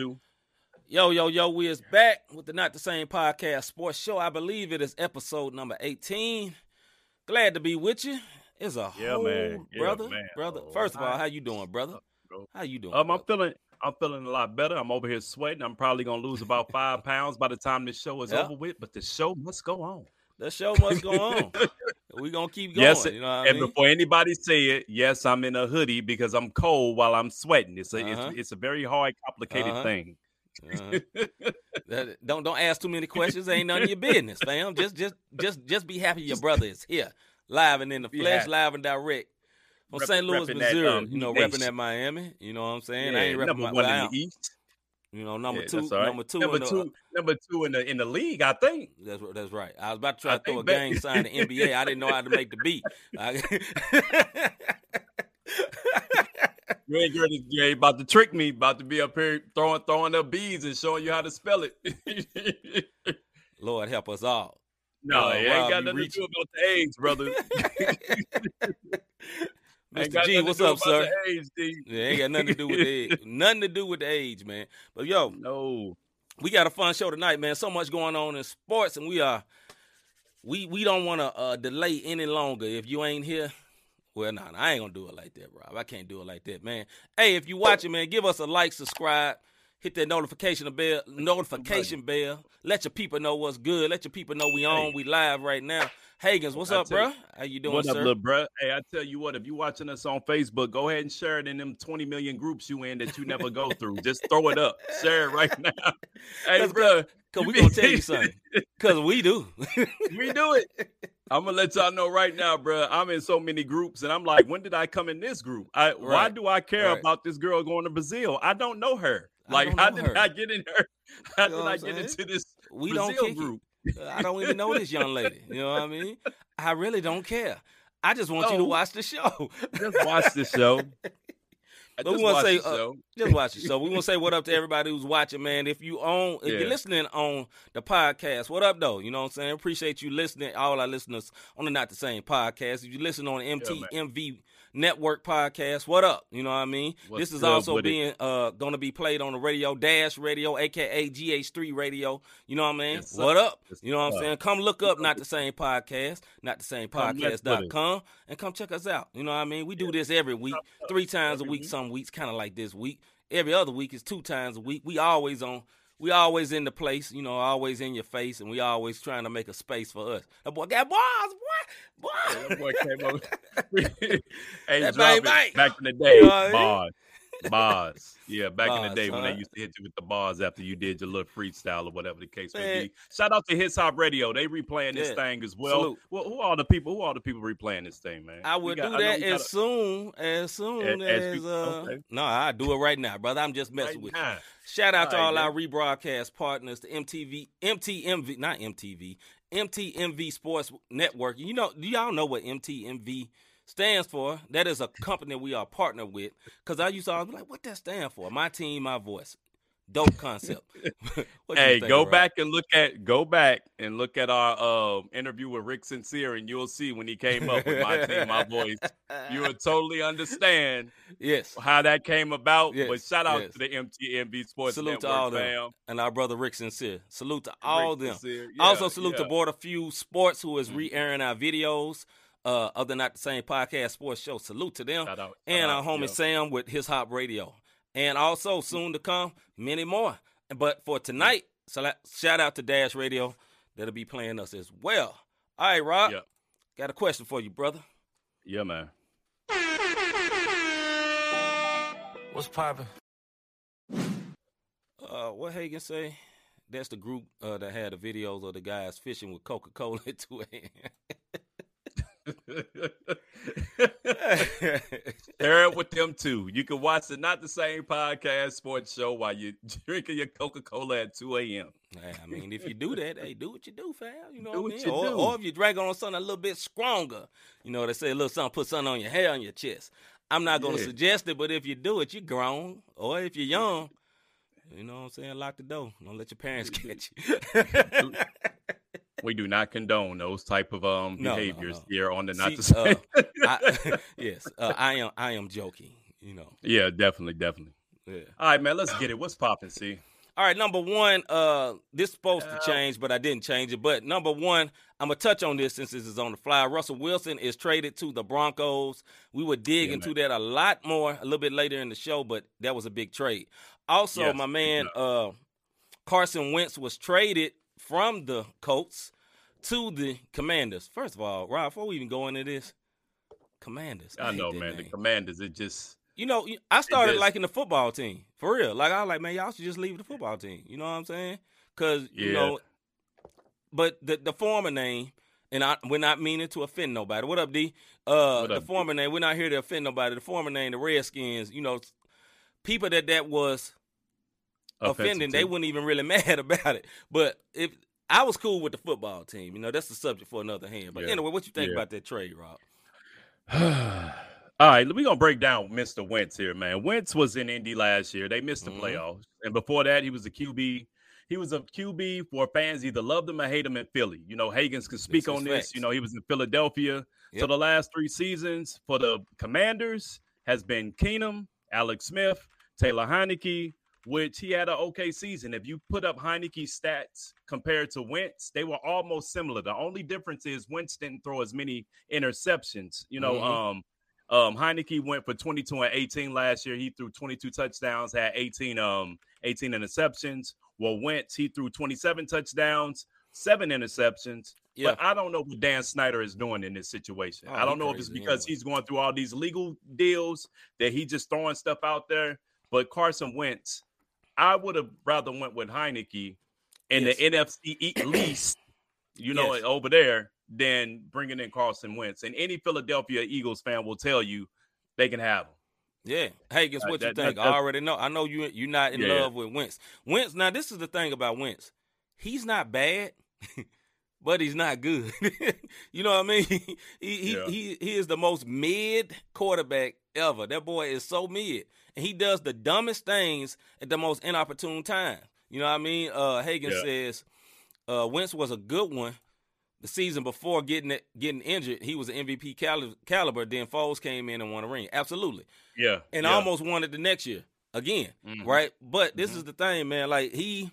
Two. Yo, we is back with the Not The Same Podcast Sports Show. I believe it is episode number 18. Glad to be with you. It's a brother. First of all, how you doing, brother? How you doing? I'm feeling a lot better. I'm over here sweating. I'm probably gonna lose about 5 pounds by the time this show is over with. But the show must go on. The show must go on. We're going to keep going. Yes, you know what I mean? Before anybody say it, yes, I'm in a hoodie because I'm cold while I'm sweating. It's a it's a very hard, complicated thing. Don't ask too many questions. Ain't none of your business, fam. Just be happy your brother is here, live and in the flesh, live and direct. From St. Louis, Missouri, that, repping at Miami. You know what I'm saying? Yeah, I ain't repping number one in the East. You know, number two in the league, I think. That's right. I was about to try to throw a gang sign to NBA. I didn't know how to make the beat. You ain't about to trick me. About to be up here throwing up B's and showing you how to spell it. Lord help us all. No, it ain't got nothing to do about the age, brother. Mr. G, what's up, sir? Age, yeah, ain't got nothing to do with the age. Nothing to do with the age, man. But, yo, we got a fun show tonight, man. So much going on in sports, and we don't want to delay any longer. If you ain't here, well, no, I ain't going to do it like that, Rob. I can't do it like that, man. Hey, if you watching, man, give us a like, subscribe. Hit that notification bell. Let your people know what's good. Let your people know we on. We live right now. Higgins, what's up, bro? How you doing, sir? What up, little bro? Hey, I tell you what, if you watching us on Facebook, go ahead and share it in them 20 million groups you in that you never go through. Just throw it up. Share it right now. Hey, bro. Because we're going to tell you something. Because we do. We do it. I'm going to let y'all know right now, bro. I'm in so many groups, and I'm like, when did I come in this group? Why do I care about this girl going to Brazil? I don't know her. Like, how did I get in her? How did I get into this Brazil group? I don't even know this young lady. You know what I mean? I really don't care. I just want you to watch the show. Just watch the show. But we want to say, just watch the show. We want to say what up to everybody who's watching, man. If you're listening on the podcast, what up, though? You know what I'm saying? Appreciate you listening, all our listeners on the Not The Same Podcast. If you listen on MTMV Network Podcast, what up? You know what I mean? This is also being going to be played on the radio, Dash Radio, a.k.a. GH3 Radio. You know what I mean? Yes, what up? Yes, you know what I'm saying? Come look up Not The Same Podcast, NotTheSamePodcast.com, and come check us out. You know what I mean? We do this every week, 3 times a week, some weeks, kind of like this week. Every other week is 2 times a week. We always in the place, you know, always in your face, and we always trying to make a space for us. That boy got bars. Yeah, that boy came over. Hey, back in the day, bars. Yeah, in the day when they used to hit you with the bars after you did your little freestyle or whatever the case may be. Shout out to Hip Hop Radio. They replaying this thing as well. Salute. Well, who are the people replaying this thing, man? I will do that as soon as. No, I do it right now, brother. I'm just messing with you. Shout out to all our rebroadcast partners, to MTMV Sports Network. You know, do y'all know what MTMV stands for? That is a company we are partnered with. Because I used to always be like, what that stand for? My team, my voice. Dope concept. Hey, go back and look at our interview with Rick Sincere, and you'll see when he came up with My Team, My Voice, you will totally understand how that came about. Yes. But shout out to the MTMV Sports Network, to all them, and our brother Rick Sincere. Salute to all them. Yeah, also salute to Border Few Sports, who is re-airing our videos. Other Not The Same Podcast Sports Show. Salute to them. Shout out. And our homie Sam with His Hop Radio. And also, soon to come, many more. But for tonight, shout out to Dash Radio. That'll be playing us as well. All right, Rob. Yeah. Got a question for you, brother. Yeah, man. What's poppin'? What Hagen say? That's the group that had the videos of the guys fishing with Coca-Cola at 2 a.m. Share it with them too. You can watch the Not The Same Podcast Sports Show while you're drinking your Coca-Cola at 2 a.m. I mean, if you do that, hey, do what you do, fam. You know what I mean? Or if you drag on something a little bit stronger, you know, they say a little something, put something on your hair, on your chest. I'm not going to suggest it, but if you do it, you're grown. Or if you're young, you know what I'm saying, lock the door. Don't let your parents catch you. We do not condone those type of behaviors here on the Not The Same. I am joking, you know. Yeah, definitely. Yeah. All right, man, let's get it. What's popping, C? All right, number one, this is supposed to change, but I didn't change it. But number one, I'm going to touch on this since this is on the fly. Russell Wilson is traded to the Broncos. We would dig into that a lot more a little bit later in the show, but that was a big trade. Also, my man Carson Wentz was traded from the Colts to the Commanders. First of all, Rob, before we even go into this, Commanders. I know, man. The Commanders, it just... You know, I started liking the football team, for real. Like, I was like, man, y'all should just leave the football team. You know what I'm saying? Because, you know, but the former name, and we're not meaning to offend nobody. What up, D? What up, the former name, we're not here to offend nobody. The former name, the Redskins, you know, people that was offending, they weren't even really mad about it. But if I was cool with the football team. You know, that's the subject for another hand. But anyway, what you think about that trade, Rob? All right, we're going to break down Mr. Wentz here, man. Wentz was in Indy last year. They missed the playoffs. And before that, he was a QB. He was a QB for fans either loved him or hate him in Philly. You know, Higgins can speak on this. Facts. You know, he was in Philadelphia. Yep. So the last three seasons for the Commanders has been Keenum, Alex Smith, Taylor Heineke, which he had an okay season. If you put up Heineke's stats compared to Wentz, they were almost similar. The only difference is Wentz didn't throw as many interceptions, you know, Heineke went for 22-18 last year. He threw 22 touchdowns, had 18 interceptions. Well, Wentz, he threw 27 touchdowns, 7 interceptions. Yeah. But I don't know what Dan Snyder is doing in this situation. I don't know if it's because he's going through all these legal deals that he just throwing stuff out there. But Carson Wentz, I would have rather went with Heineke in the NFC East, you know, over there, than bringing in Carson Wentz. And any Philadelphia Eagles fan will tell you they can have him. Yeah. Hey, guess what you think? I already know. I know you're not in love with Wentz. Wentz, now this is the thing about Wentz. He's not bad, but he's not good. You know what I mean? He is the most mid quarterback ever. That boy is so mid. And he does the dumbest things at the most inopportune time. You know what I mean? Hagen says Wentz was a good one. The season before getting injured, he was an MVP caliber. Then Foles came in and won a ring. Absolutely. Yeah. And almost won it the next year again, right? But this is the thing, man. Like, I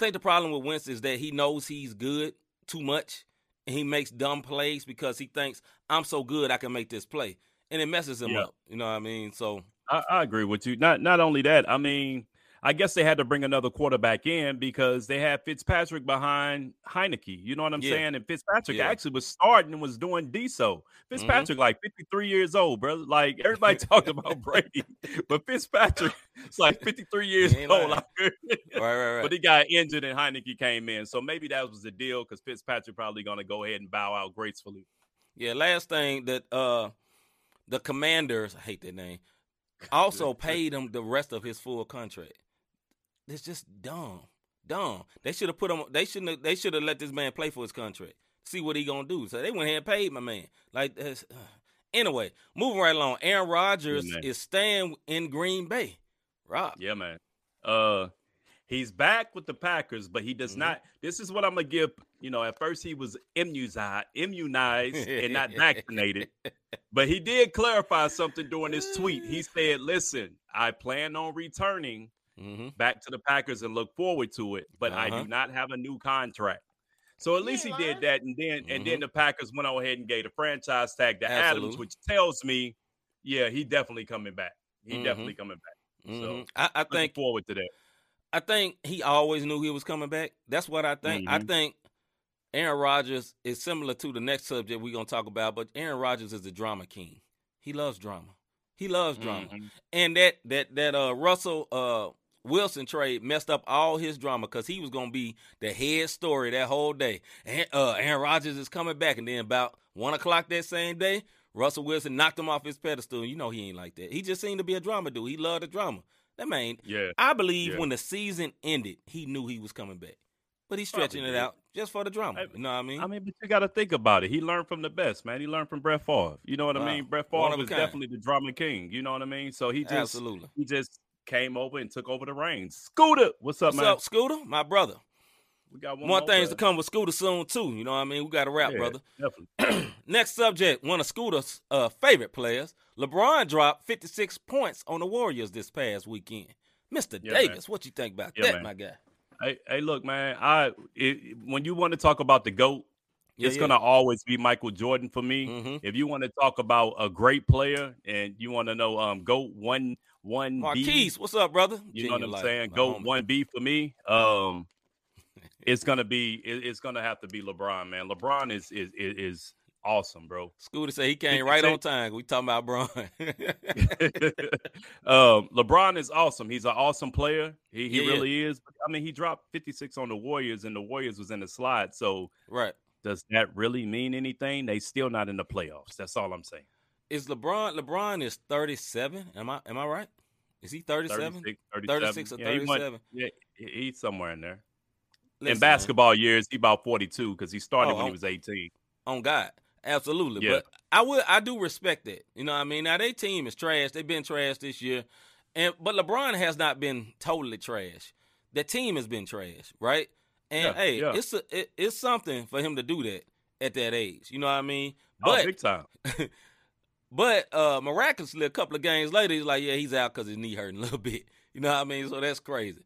think the problem with Wentz is that he knows he's good too much, and he makes dumb plays because he thinks, I'm so good I can make this play. And it messes him up. You know what I mean? So I agree with you. Not only that, I mean, I guess they had to bring another quarterback in because they had Fitzpatrick behind Heineke. You know what I'm saying? And Fitzpatrick actually was starting and was doing DSO. Fitzpatrick, like 53 years old, bro. Like, everybody talked about Brady, but Fitzpatrick is like 53 years old. Right. But he got injured and Heineke came in. So maybe that was the deal because Fitzpatrick probably going to go ahead and bow out gracefully. Yeah, last thing that the Commanders, I hate that name, also paid him the rest of his full contract. It's just dumb. They should have put him. They should have let this man play for his contract. See what he gonna do. So they went ahead and paid my man. Like that's, anyway, moving right along. Aaron Rodgers is staying in Green Bay. Rob. Yeah, man. He's back with the Packers, but he does not. This is what I'm gonna give. You know, at first he was immunized and not vaccinated, but he did clarify something during his tweet. He said, "Listen, I plan on returning." Back to the Packers and look forward to it, but I do not have a new contract. So at least he did that, and then the Packers went on ahead and gave the franchise tag to Adams, which tells me, he definitely coming back. He definitely coming back. So I think forward to that. I think he always knew he was coming back. That's what I think. I think Aaron Rodgers is similar to the next subject we're gonna talk about, but Aaron Rodgers is the drama king. He loves drama. And that Russell Wilson trade messed up all his drama because he was going to be the head story that whole day. And Aaron Rodgers is coming back, and then about 1 o'clock that same day, Russell Wilson knocked him off his pedestal. You know he ain't like that. He just seemed to be a drama dude. He loved the drama. That man, I believe when the season ended, he knew he was coming back. But he's stretching it out just for the drama. You know what I mean? I mean, but you got to think about it. He learned from the best, man. He learned from Brett Favre. You know what I mean? Brett Favre was definitely the drama king. You know what I mean? So he just came over and took over the reins. Scooter, what's up, man? What's up, Scooter? My brother. We got one more things to come with Scooter soon, too. You know what I mean? We got to wrap, brother. Definitely. Next subject, one of Scooter's favorite players. LeBron dropped 56 points on the Warriors this past weekend. Mr. Davis, man. What you think about that, man. My guy? Hey, look, man, when you want to talk about the GOAT, it's going to always be Michael Jordan for me. Mm-hmm. If you want to talk about a great player and you want to know GOAT 1B. Marquise, what's up, brother? You know what I'm saying? GOAT 1B for me. It's gonna have to be LeBron, man. LeBron is awesome, bro. Scooter said he came right on time. We talking about Bron. LeBron is awesome. He's an awesome player. He really is. I mean, he dropped 56 on the Warriors, and the Warriors was in the slide. So, does that really mean anything? They still not in the playoffs. That's all I'm saying. Is LeBron is 37? Am I right? Is he 37? 36 or 37? He's somewhere in there. Listen, in basketball years, he about 42 because he started when he was 18. On God. Absolutely. Yeah. But I do respect that. You know what I mean? Now, their team is trash. They've been trash this year. But LeBron has not been totally trash. The team has been trash, right? And, it's something for him to do that at that age. You know what I mean? But, big time. But miraculously, a couple of games later, he's like, he's out because his knee hurting a little bit. You know what I mean? So that's crazy.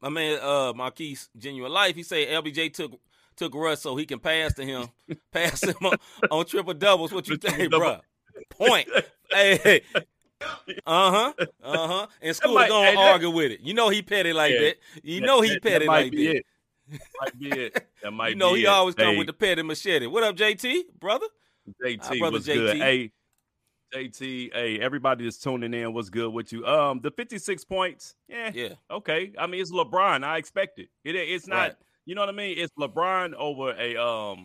My man, Marquise, Genuine Life, he said LBJ took Russ so he can pass him on triple doubles. What you think, bro? Point. Hey. And Scooter gonna argue with it. You know he petty like that. You know he petty like that. Might be it. That might be it. You know he always come with the petty machete. What up, JT, brother? JT was good. Hey, JT, hey, everybody that's tuning in, what's good with you? The 56 points, okay. I mean, it's LeBron. I expect it. It's not, you know what I mean? It's LeBron over a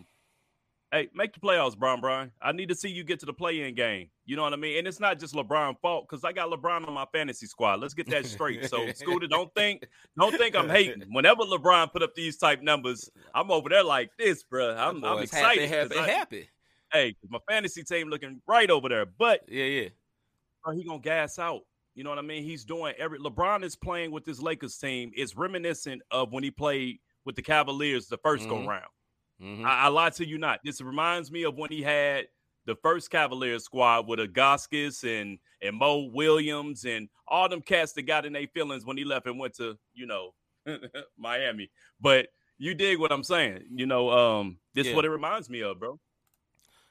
hey, make the playoffs, Bron. I need to see you get to the play-in game. You know what I mean? And it's not just LeBron's fault because I got LeBron on my fantasy squad. Let's get that straight. So, Scooter, don't think I'm hating. Whenever LeBron put up these type numbers, I'm over there like this, bro. I'm excited. Happy. Hey, my fantasy team looking right over there. But he gonna gas out. You know what I mean? He's doing LeBron is playing with this Lakers team. It's reminiscent of when he played with the Cavaliers the first go round. Mm-hmm. I lied to you not. This reminds me of when he had the first Cavaliers squad with Agoskis and Mo Williams and all them cats that got in their feelings when he left and went to, Miami. But you dig what I'm saying. This is what it reminds me of, bro.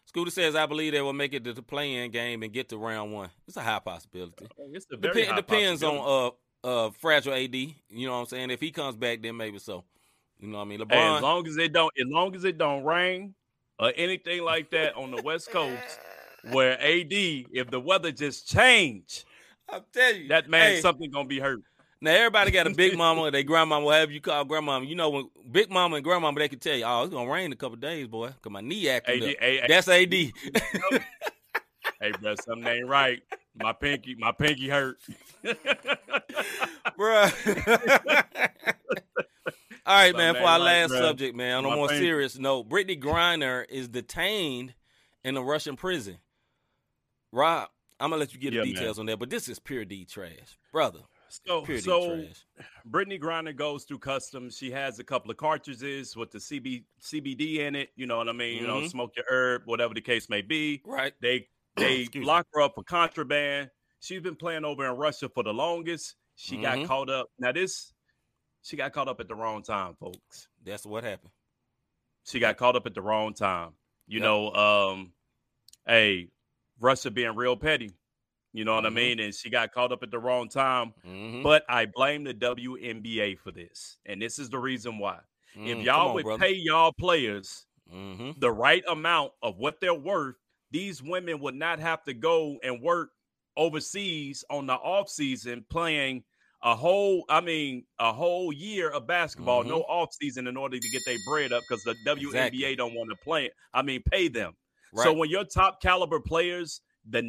Scooter says, I believe they will make it to the play-in game and get to round one. It's a high possibility. It's a very high possibility. It depends on fragile AD. You know what I'm saying? If he comes back, then maybe so. You know what I mean? LeBron. Hey, as long as it don't rain or anything like that on the West Coast, where AD, if the weather just change, I'm telling you, that man something gonna be hurt. Now everybody got a big mama or their grandmama, whatever you call grandmama. You know when big mama and grandmama, they can tell you, it's gonna rain in a couple of days, boy, cause my knee acting up. That's AD. Hey, bro, something ain't right. My pinky hurt, bro. All right, man, for our last subject, man, on a more serious note, Brittany Griner is detained in a Russian prison. Rob, I'm going to let you get the details on that, but this is pure D trash, brother. So Brittany Griner goes through customs. She has a couple of cartridges with the CBD in it, you know what I mean? Mm-hmm. You know, smoke your herb, whatever the case may be. Right. They lock her up for contraband. She's been playing over in Russia for the longest. She got caught up. Now, she got caught up at the wrong time, folks. That's what happened. She got caught up at the wrong time. You know, Russia being real petty. You know what I mean? And she got caught up at the wrong time. Mm-hmm. But I blame the WNBA for this. And this is the reason why. If y'all would pay y'all players the right amount of what they're worth, these women would not have to go and work overseas on the offseason playing a whole year of basketball, no off season, in order to get their bread up because the WNBA don't want to pay them. Right. So when your top caliber players, the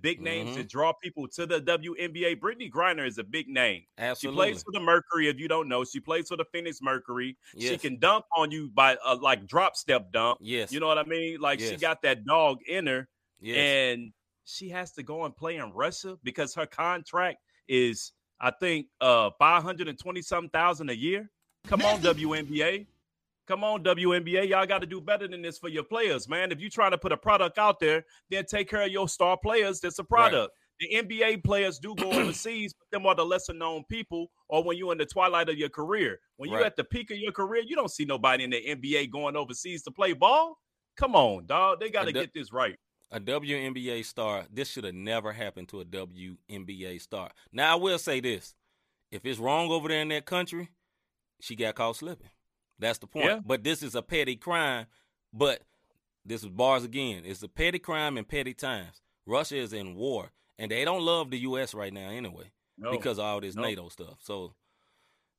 big names that draw people to the WNBA, Brittany Griner is a big name. Absolutely. She plays for the Mercury, if you don't know. She plays for the Phoenix Mercury. Yes. She can dump on you by like drop step dump. Yes. You know what I mean? Like she got that dog in her, and she has to go and play in Russia because her contract is – I think 520-something thousand a year. Come on, WNBA. Come on, WNBA. Y'all got to do better than this for your players, man. If you're trying to put a product out there, then take care of your star players. That's a product. Right. The NBA players do go overseas, but them are the lesser-known people, or when you're in the twilight of your career. When you're at the peak of your career, you don't see nobody in the NBA going overseas to play ball. Come on, dog. They got to get this right. A WNBA star, this should have never happened to a WNBA star. Now, I will say this. If it's wrong over there in that country, she got caught slipping. That's the point. Yeah. But this is a petty crime. But this is bars again. It's a petty crime in petty times. Russia is in war, and they don't love the U.S. right now anyway because of all this NATO stuff. So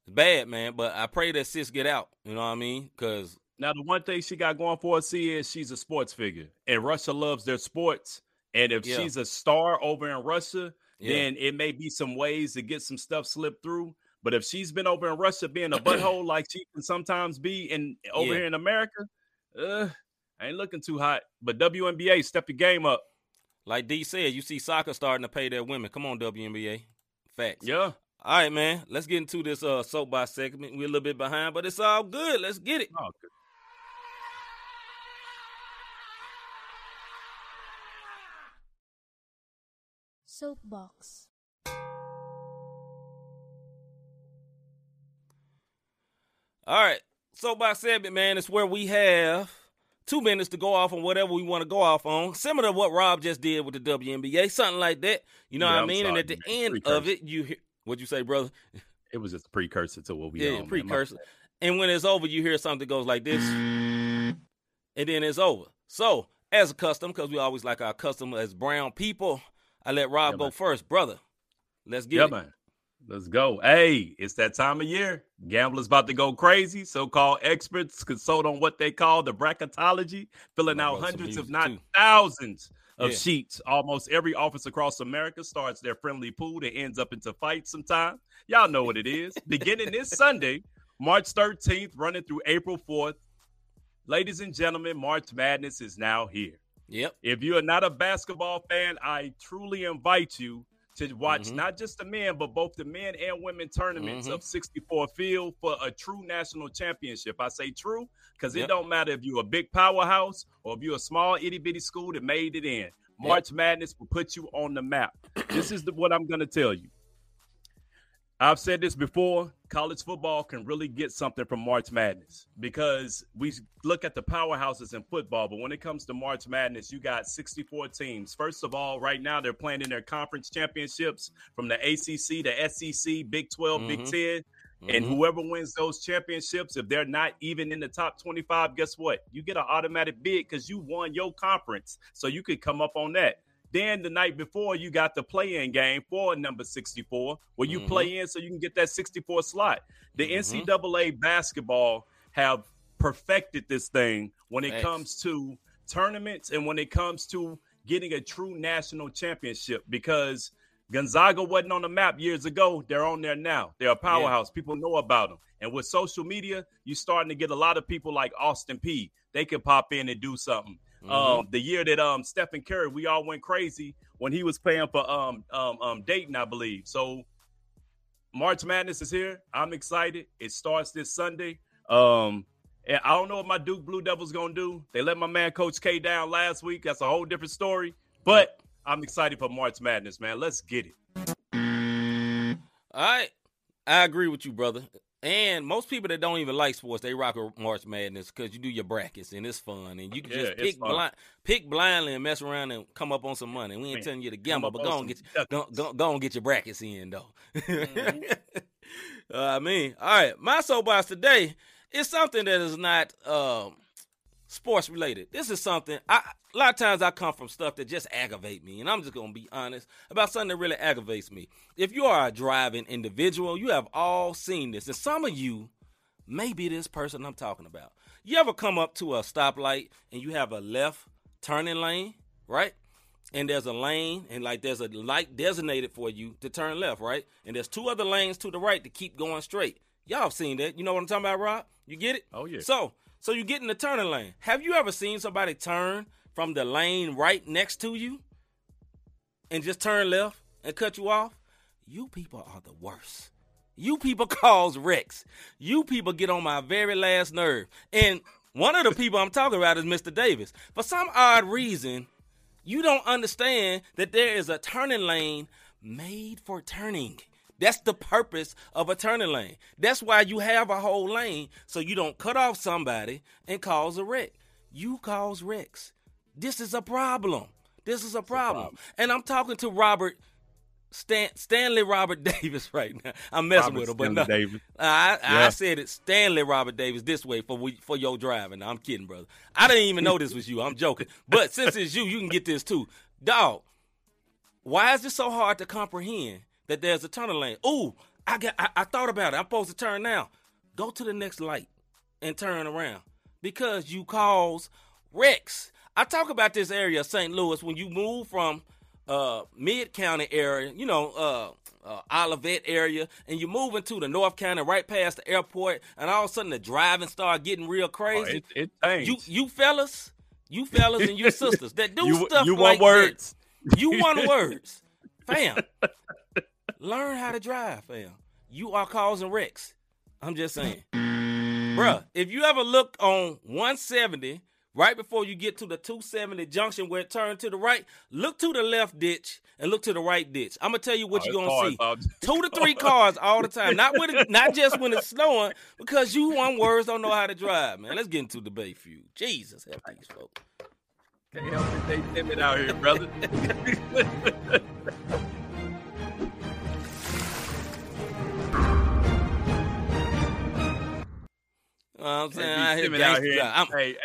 it's bad, man. But I pray that sis get out. You know what I mean? Because now, the one thing she got going for us, see, is she's a sports figure, and Russia loves their sports. And if she's a star over in Russia, then it may be some ways to get some stuff slipped through. But if she's been over in Russia being a butthole like she can sometimes be in over here in America, I ain't looking too hot. But WNBA, step your game up. Like D said, you see soccer starting to pay their women. Come on, WNBA. Facts. Yeah. All right, man. Let's get into this soapbox segment. We're a little bit behind, but it's all good. Let's get it. Oh, good. Soapbox. All right, soapbox segment, man. It's where we have 2 minutes to go off on whatever we want to go off on, similar to what Rob just did with the WNBA, something like that. You know what I mean? Sorry, and at the end of it, you hear what'd you say, brother? It was just a precursor to what we on, precursor. Man. And when it's over, you hear something goes like this, and then it's over. So, as a custom, because we always like our custom as brown people, I let Rob go first, brother. Let's get it. Man. Let's go. Hey, it's that time of year. Gamblers about to go crazy. So-called experts consult on what they call the bracketology, filling out hundreds, if not thousands, of sheets. Almost every office across America starts their friendly pool that ends up into fights sometime. Y'all know what it is. Beginning this Sunday, March 13th, running through April 4th. Ladies and gentlemen, March Madness is now here. Yep. If you are not a basketball fan, I truly invite you to watch not just the men, but both the men and women tournaments of 64 field for a true national championship. I say true because it don't matter if you're a big powerhouse or if you're a small itty-bitty school that made it in. March Madness will put you on the map. This is what I'm going to tell you. I've said this before. College football can really get something from March Madness because we look at the powerhouses in football. But when it comes to March Madness, you got 64 teams. First of all, right now they're playing in their conference championships from the ACC, the SEC, Big 12, Big 10. And whoever wins those championships, if they're not even in the top 25, guess what? You get an automatic bid because you won your conference. So you could come up on that. Then the night before, you got the play-in game for number 64, where you play in so you can get that 64 slot. The NCAA basketball have perfected this thing when it comes to tournaments and when it comes to getting a true national championship because Gonzaga wasn't on the map years ago. They're on there now. They're a powerhouse. People know about them. And with social media, you're starting to get a lot of people like Austin Peay. They can pop in and do something. The year that Stephen Curry, we all went crazy when he was playing for Dayton, I believe. So March Madness is here. I'm excited. It starts this Sunday. And I don't know what my Duke Blue Devils gonna do. They let my man Coach K down last week. That's a whole different story. But I'm excited for March Madness, man. Let's get it. All right, I agree with you, brother. And most people that don't even like sports, they rock with March Madness because you do your brackets and it's fun. And you can just pick blindly and mess around and come up on some money. We ain't telling you to gamble, but go and get your brackets in, though. All right, my soapbox today is something that is not sports related. This is something, a lot of times I come from stuff that just aggravate me, and I'm just going to be honest about something that really aggravates me. If you are a driving individual, you have all seen this, and some of you may be this person I'm talking about. You ever come up to a stoplight, and you have a left turning lane, right? And there's a lane, and like there's a light designated for you to turn left, right? And there's two other lanes to the right to keep going straight. Y'all have seen that. You know what I'm talking about, Rob? You get it? Oh, yeah. So you get in the turning lane. Have you ever seen somebody turn from the lane right next to you and just turn left and cut you off? You people are the worst. You people cause wrecks. You people get on my very last nerve. And one of the people I'm talking about is Mr. Davis. For some odd reason, you don't understand that there is a turning lane made for turning. That's the purpose of a turning lane. That's why you have a whole lane, so you don't cut off somebody and cause a wreck. You cause wrecks. This is a problem. This is a problem. And I'm talking to Robert Stanley Robert Davis right now. I'm messing Robert with him, but Stanley no. I said it, Stanley Robert Davis, this way for your driving. No, I'm kidding, brother. I didn't even know this was you. I'm joking. But since it's you, you can get this too. Dog, why is it so hard to comprehend that there's a turning lane? Ooh, I thought about it. I'm supposed to turn now. Go to the next light and turn around because you cause wrecks. I talk about this area of St. Louis when you move from mid-county area, you know, Olivet area, and you're moving to the North County right past the airport, and all of a sudden the driving started getting real crazy. Oh, it you fellas and you sisters that do stuff you like words. That. You want words. Fam, learn how to drive, fam. You are causing wrecks. I'm just saying. Bruh, if you ever look on 170, right before you get to the 270 junction where it turned to the right, look to the left ditch and look to the right ditch. I'm going to tell you what you're going to see. Bob. 2 to 3 cars all the time. Not just when it's snowing, because you on words don't know how to drive, man. Let's get into the Bay feud. Jesus, help these folks. Can't help it. They Timmit out here, brother. I'm saying I hit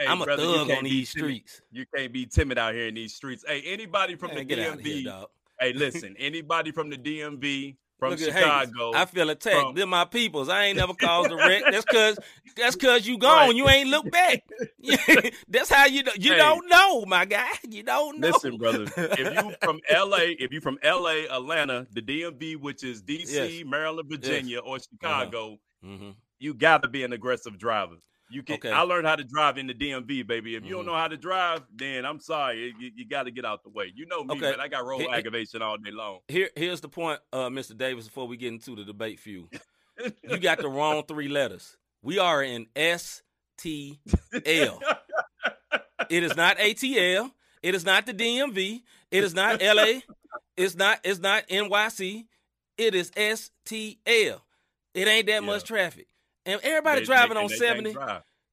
I'm a thug on these streets. You can't be timid out here in these streets. Hey, anybody from the DMV? Here, hey, listen, anybody from the DMV from Chicago? I feel attacked. They're my peoples. I ain't never caused a wreck. That's cause you gone. Right. You ain't look back. That's how you don't know, my guy. You don't know. Listen, brother. If you from LA, Atlanta, the DMV, which is DC, yes. Maryland, Virginia, yes. or Chicago. Uh-huh. Mm-hmm. You gotta be an aggressive driver. You can. Okay. I learned how to drive in the DMV, baby. If you don't know how to drive, then I'm sorry. You gotta get out the way. You know me, man. I got road aggravation all day long. Here's the point, Mr. Davis. Before we get into the debate feud, you got the wrong three letters. We are in STL. It is not ATL. It is not the DMV. It is not LA. It's not NYC. It is STL. It ain't that much traffic. And everybody driving on 70,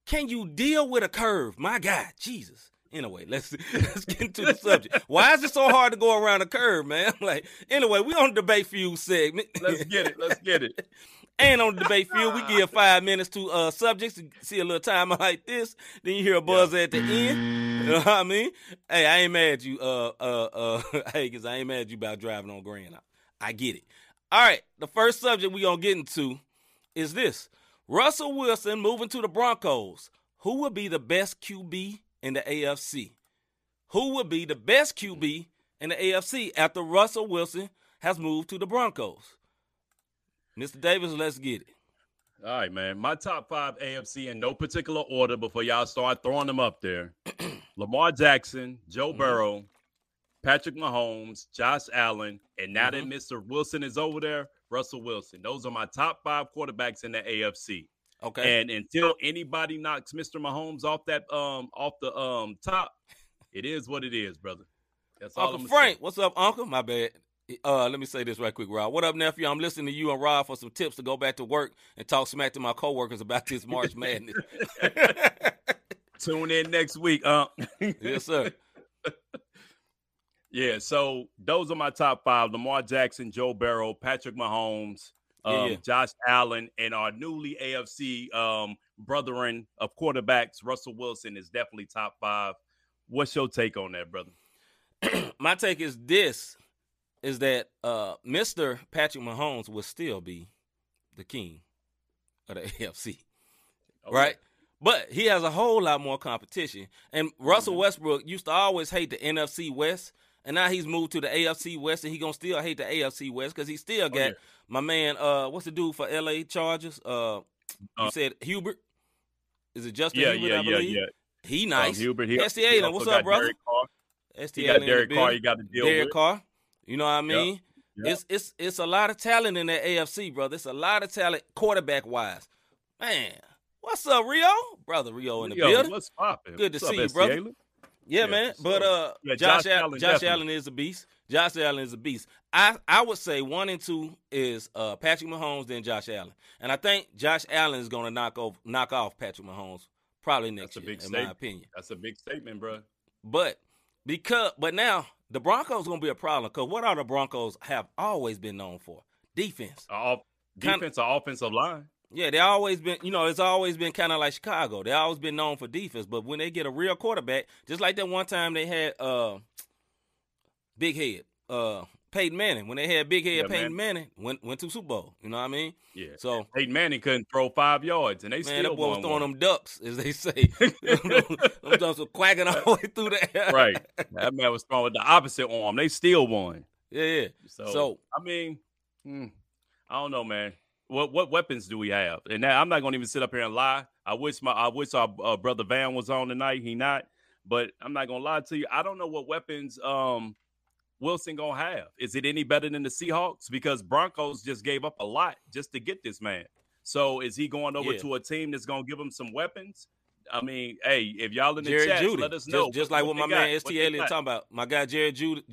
can you deal with a curve? My God, Jesus. Anyway, let's get into the subject. Why is it so hard to go around a curve, man? I'm like, anyway, we on the debate feud segment. Let's get it. And on the debate field, we give 5 minutes to subjects to see a little time like this. Then you hear a buzz at the end. You know what I mean? Hey, I ain't mad at you. Hey, because I ain't mad at you about driving on Grand. I get it. All right, the first subject we're going to get into is this. Russell Wilson moving to the Broncos. Who will be the best QB in the AFC? Who will be the best QB in the AFC after Russell Wilson has moved to the Broncos? Mr. Davis, let's get it. All right, man. My top five AFC in no particular order before y'all start throwing them up there. Lamar Jackson, Joe Burrow, Patrick Mahomes, Josh Allen, and now that Mr. Wilson is over there, Russell Wilson. Those are my top five quarterbacks in the AFC. Okay. And until anybody knocks Mr. Mahomes off that off the top, it is what it is, brother. That's all. Uncle Frank, what's up, Uncle? My bad. Let me say this right quick, Rob. What up, nephew? I'm listening to you and Rob for some tips to go back to work and talk smack to my coworkers about this March Madness. Tune in next week, Yes, sir. Yeah, so those are my top five. Lamar Jackson, Joe Burrow, Patrick Mahomes, Josh Allen, and our newly AFC brethren of quarterbacks, Russell Wilson is definitely top five. What's your take on that, brother? My take is this, is that Mr. Patrick Mahomes will still be the king of the AFC, right? But he has a whole lot more competition. And Russell Westbrook used to always hate the NFC West. And now he's moved to the AFC West, and he's going to still hate the AFC West because he still got my man, what's the dude for L.A. Chargers? You said Hubert? Is it Justin Hubert, I believe? Yeah. He nice. Hubert, STA, what's up, brother? STA, you got Derek Carr you got to deal with. Derek Carr, you know what I mean? Yep. It's a lot of talent in that AFC, brother. It's a lot of talent quarterback-wise. Man, what's up, Rio? Brother, Rio in the building. What's poppin'? Good to see you, brother. Yeah, man. But Josh Allen is a beast. Josh Allen is a beast. I would say 1 and 2 is Patrick Mahomes, then Josh Allen. And I think Josh Allen is going to knock off Patrick Mahomes probably next year, in my opinion. That's a big statement, bro. But now the Broncos going to be a problem because what are the Broncos have always been known for? Defense. Defense or offensive line. Yeah, they always been, it's always been kind of like Chicago. They always been known for defense. But when they get a real quarterback, just like that one time they had Big Head, Peyton Manning. When they had Big Head, Peyton Manning went to Super Bowl. You know what I mean? Yeah. So Peyton Manning couldn't throw 5 yards, and they still that boy was throwing them ducks, as they say. Them ducks were quacking all the way through the air. Right. That man was throwing with the opposite arm. They still won. Yeah. So I mean, I don't know, man. What weapons do we have? And now, I'm not going to even sit up here and lie. I wish our brother Van was on tonight. He not, but I'm not going to lie to you. I don't know what weapons Wilson going to have. Is it any better than the Seahawks? Because Broncos just gave up a lot just to get this man. So is he going over to a team that's going to give him some weapons? I mean, hey, if y'all in the Jerry chat, Judy. Let us know. Just like what my man ST Elliott talking about. My guy Jerry Judy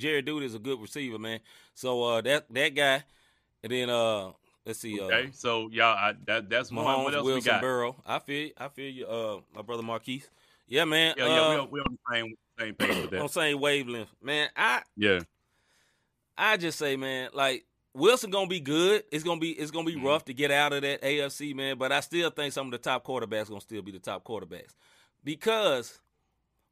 is a good receiver, man. So that guy, and then let's see. Okay, so y'all, that's Mahomes, what else Wilson, we got? Burrow. I feel you. My brother Marquise. Yeah, man. Yeah, we're on the same page with that. On the same wavelength, man. I just say, man, like Wilson gonna be good. It's gonna be rough to get out of that AFC, man. But I still think some of the top quarterbacks gonna still be the top quarterbacks because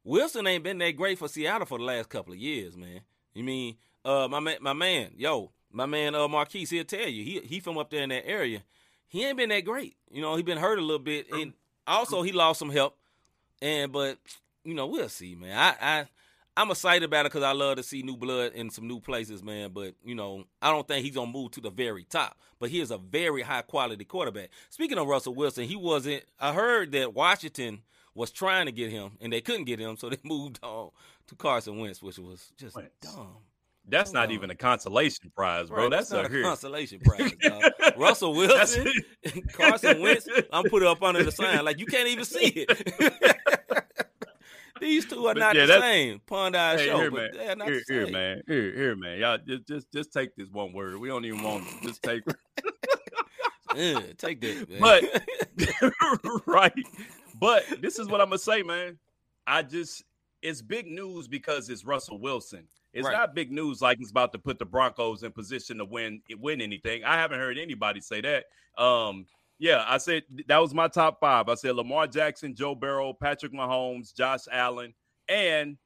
Wilson ain't been that great for Seattle for the last couple of years, man. You mean, my man, Marquise, he'll tell you, he from up there in that area. He ain't been that great. He been hurt a little bit. And also, he lost some help. But we'll see, man. I'm excited about it because I love to see new blood in some new places, man. But, I don't think he's going to move to the very top. But he is a very high-quality quarterback. Speaking of Russell Wilson, I heard that Washington was trying to get him, and they couldn't get him, so they moved on to Carson Wentz, which was just dumb. That's not even a consolation prize, bro. Right, that's not a consolation prize, dog. Russell Wilson, Carson Wentz, I'm put up under the sign. Like, you can't even see it. These two are not the same. Pond-eyed show, but they're not the same. Here, man. Y'all, just take this one word. We don't even want to just take take that, man. But, right. But this is what I'm going to say, man. It's big news because it's Russell Wilson. It's not big news like it's about to put the Broncos in position to win anything. I haven't heard anybody say that. I said that was my top five. I said Lamar Jackson, Joe Burrow, Patrick Mahomes, Josh Allen, and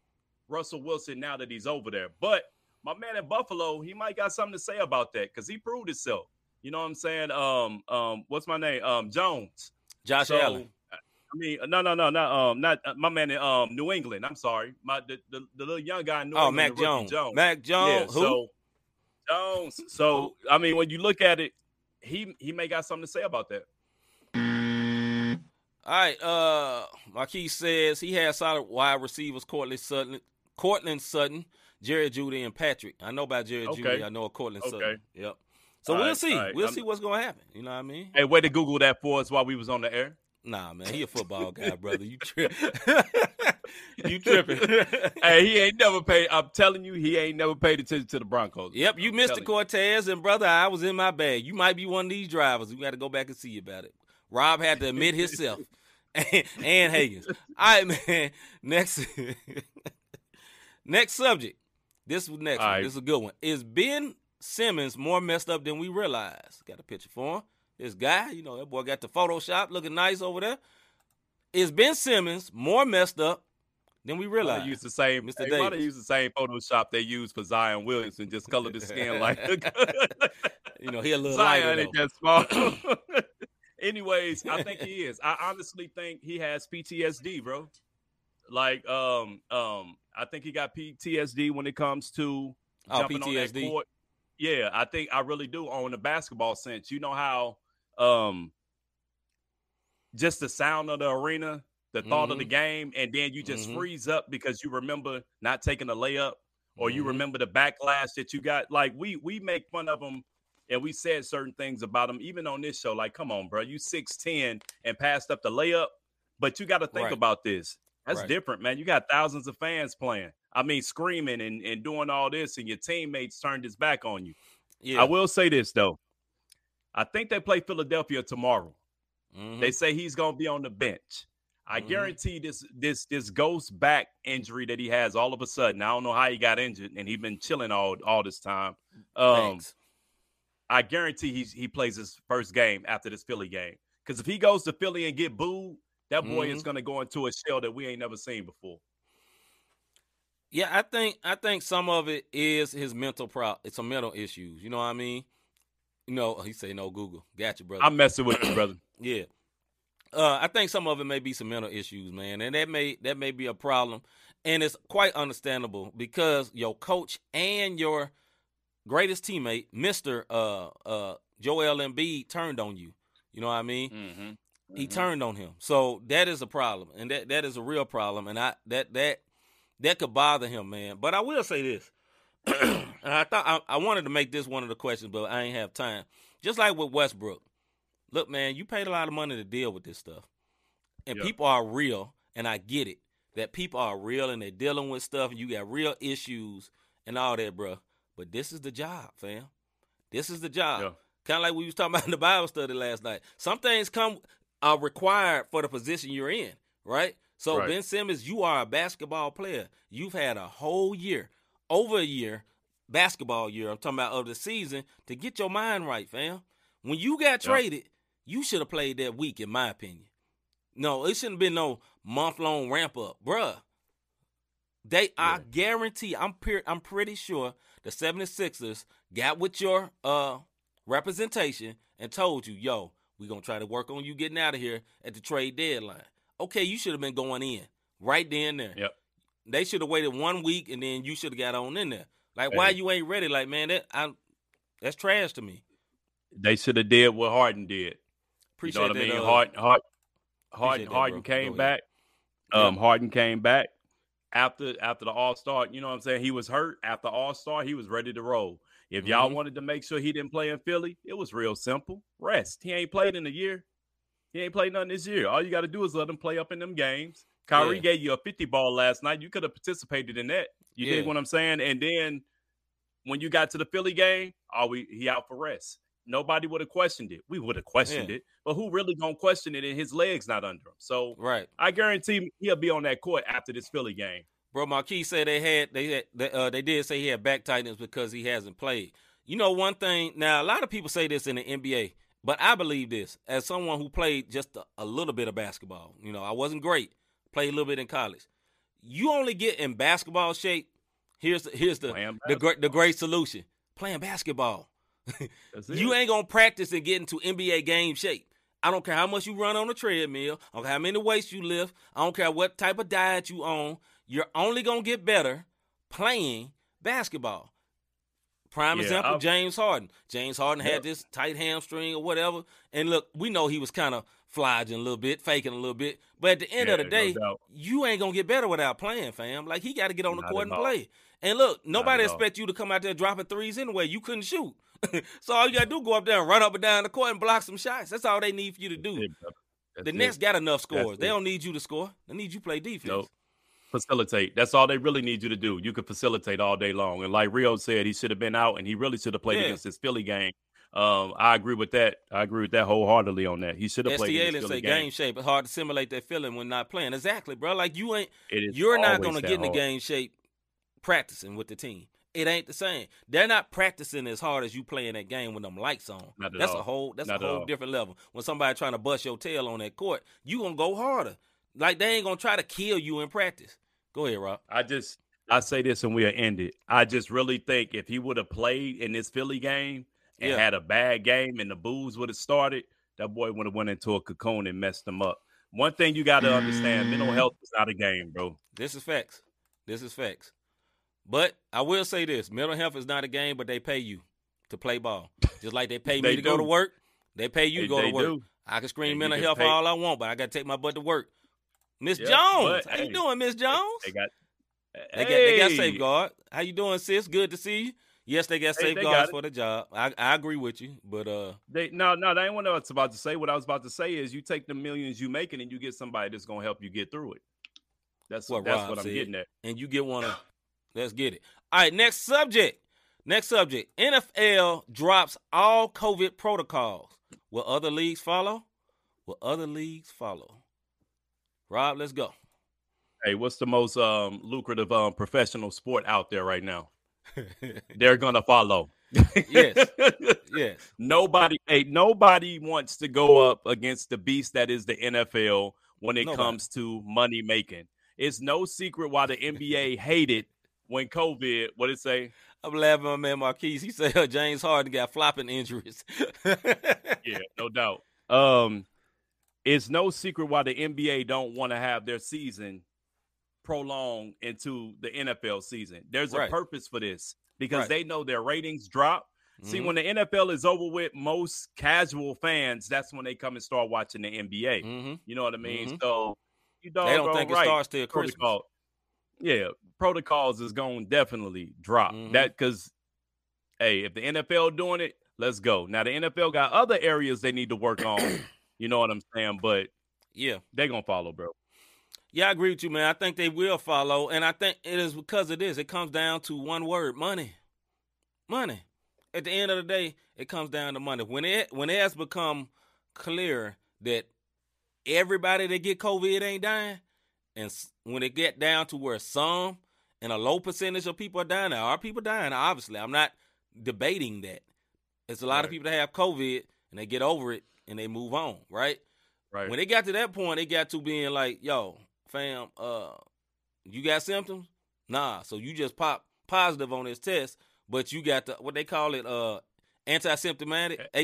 Russell Wilson now that he's over there. But my man in Buffalo, he might got something to say about that because he proved himself. You know what I'm saying? What's my name? Jones. Josh Allen. I mean, not my man in New England. I'm sorry, the little young guy in New England. Oh, Mac Jones. Yeah, who? Jones. So I mean, when you look at it, he may got something to say about that. All right, Marquise says he has solid wide receivers: Courtland Sutton, Jerry Judy, and Patrick. I know about Jerry Judy. I know of Courtland Sutton. Yep. So we'll see. Right. We'll see what's gonna happen. You know what I mean? Hey, way to Google that for us while we was on the air. Nah, man, he a football guy, brother. You tripping. You tripping. Hey, he ain't never paid. I'm telling you, he ain't never paid attention to the Broncos. Yep, you missed the Cortez, and, brother, I was in my bag. You might be one of these drivers. We got to go back and see about it. Rob had to admit himself. and Higgins. All right, man, next subject. This was next one. Right. This is a good one. Is Ben Simmons more messed up than we realize? Got a picture for him. This guy, that boy got the Photoshop looking nice over there. Is Ben Simmons more messed up than we realize? They use the same, Mr. Davis. They might have used the same Photoshop they used for Zion Williamson, just colored his skin like. He a little Zion ain't that small. Anyways, I think he is. I honestly think he has PTSD, bro. Like, I think he got PTSD when it comes to jumping on that court. Yeah, I think I really do on the basketball sense. You know how. Just the sound of the arena, the thought of the game, and then you just freeze up because you remember not taking a layup or you remember the backlash that you got. Like, we make fun of them, and we said certain things about them, even on this show. Like, come on, bro, you 6'10" and passed up the layup, but you got to think about this. That's different, man. You got thousands of fans playing. I mean, screaming and doing all this, and your teammates turned his back on you. Yeah. I will say this, though. I think they play Philadelphia tomorrow. Mm-hmm. They say he's going to be on the bench. I guarantee this ghost back injury that he has all of a sudden. I don't know how he got injured, and he's been chilling all this time. I guarantee he plays his first game after this Philly game. Because if he goes to Philly and get booed, that boy is going to go into a shell that we ain't never seen before. Yeah, I think some of it is his mental problem. It's a mental issue. You know what I mean? No, he say no Google. Got you, brother. I'm messing with you, brother. Yeah. I think some of it may be some mental issues, man, and that may be a problem. And it's quite understandable because your coach and your greatest teammate, Mr. Joel Embiid, turned on you. You know what I mean? Mm-hmm. He turned on him. So that is a problem, and that is a real problem, and that could bother him, man. But I will say this, and I thought I wanted to make this one of the questions, but I ain't have time. Just like with Westbrook, look, man, you paid a lot of money to deal with this stuff, and people are real, and I get it that people are real and they're dealing with stuff, and you got real issues and all that, bro. But this is the job, fam. This is the job. Yeah. Kind of like we was talking about in the Bible study last night. Some things are required for the position you're in, right? So, Ben Simmons, you are a basketball player. You've had a whole year, over a year, basketball year, I'm talking about of the season, to get your mind right, fam. When you got traded, you should have played that week, in my opinion. No, it shouldn't have been no month-long ramp-up. Bruh, I guarantee, I'm pretty sure the 76ers got with your representation and told you, yo, we're going to try to work on you getting out of here at the trade deadline. Okay, you should have been going in right then and there. Yep. They should have waited 1 week, and then you should have got on in there. Like, why you ain't ready? Like, man, that's trash to me. They should have did what Harden did. Appreciate you know what that, I mean? Harden came back. Harden came back after the All-Star. You know what I'm saying? He was hurt. After All-Star, he was ready to roll. If y'all wanted to make sure he didn't play in Philly, it was real simple. Rest. He ain't played in a year. He ain't played nothing this year. All you got to do is let him play up in them games. Kyrie gave you a 50 ball last night. You could have participated in that. You dig what I'm saying? And then when you got to the Philly game, he out for rest. Nobody would have questioned it. We would have questioned it. But who really going to question it and his legs not under him? So I guarantee he'll be on that court after this Philly game. Bro, Marquis said they did say he had back tightness because he hasn't played. You know one thing, now a lot of people say this in the NBA, but I believe this, as someone who played just a little bit of basketball, you know, I wasn't great, played a little bit in college. You only get in basketball shape, here's the great solution, playing basketball. You ain't going to practice and get into NBA game shape. I don't care how much you run on the treadmill, I don't care how many weights you lift, I don't care what type of diet you on, you're only going to get better playing basketball. Prime example, James Harden. James Harden had this tight hamstring or whatever. And look, we know he was kind of flogging a little bit, faking a little bit. But at the end of the day, you ain't going to get better without playing, fam. Like, he got to get on the court and play. And look, nobody expect you to come out there dropping threes anyway. You couldn't shoot. So all you got to do go up there and run up and down the court and block some shots. That's all they need for you to do. The Nets got enough scores. They don't need you to score. They need you to play defense. Nope. Facilitate. That's all they really need you to do. You could facilitate all day long. And like Rio said, he should have been out and he really should have played against his Philly game. I agree with that. I agree with that wholeheartedly on that. He should have played against his Philly game shape. It's hard to simulate that feeling when not playing. Exactly, bro. Like you're not going to get in the game shape practicing with the team. It ain't the same. They're not practicing as hard as you playing that game with them lights on. That's a whole different level. When somebody trying to bust your tail on that court, you going to go harder. Like, they ain't going to try to kill you in practice. Go ahead, Rob. I say this and we'll end it. I just really think if he would have played in this Philly game and had a bad game and the boos would have started, that boy would have went into a cocoon and messed him up. One thing you got to understand, mental health is not a game, bro. This is facts. But I will say this, mental health is not a game, but they pay you to play ball. Just like they pay me to go to work, they pay you to go to work. Do. I can scream mental health all I want, but I got to take my butt to work. Miss Jones, how you doing, Miss Jones? They got They got safeguard. How you doing, sis? Good to see you. Yes, they got safeguards for the job. I agree with you, but they ain't what I was about to say. What I was about to say is, you take the millions you making and you get somebody that's gonna help you get through it. That's what I'm getting at. And you get one of. Let's get it. All right, next subject. NFL drops all COVID protocols. Will other leagues follow? Rob, let's go. Hey, what's the most lucrative professional sport out there right now? They're gonna follow. Yes. Nobody wants to go up against the beast that is the NFL when it comes to money making. It's no secret why the NBA hated when COVID. What did it say? I'm laughing at my man Marquise. He said James Harden got flopping injuries. Yeah, no doubt. It's no secret why the NBA don't want to have their season prolonged into the NFL season. There's a purpose for this because they know their ratings drop. Mm-hmm. See, when the NFL is over with, most casual fans, that's when they come and start watching the NBA. Mm-hmm. You know what I mean? Mm-hmm. So you don't think it starts till Christmas. Protocols is going to definitely drop. Mm-hmm. That because, hey, if the NFL doing it, let's go. Now, the NFL got other areas they need to work on. You know what I'm saying? But, yeah, they're going to follow, bro. Yeah, I agree with you, man. I think they will follow, and I think it is because of this. It comes down to one word, money. At the end of the day, it comes down to money. When it has become clear that everybody that get COVID ain't dying, and when it get down to where some and a low percentage of people are dying, there are people dying, obviously. I'm not debating that. It's a lot of people that have COVID, and they get over it, and they move on, right? Right. When it got to that point, it got to being like, yo, fam, you got symptoms? Nah, so you just pop positive on this test, but you got the, what they call it, asymptomatic? Yeah,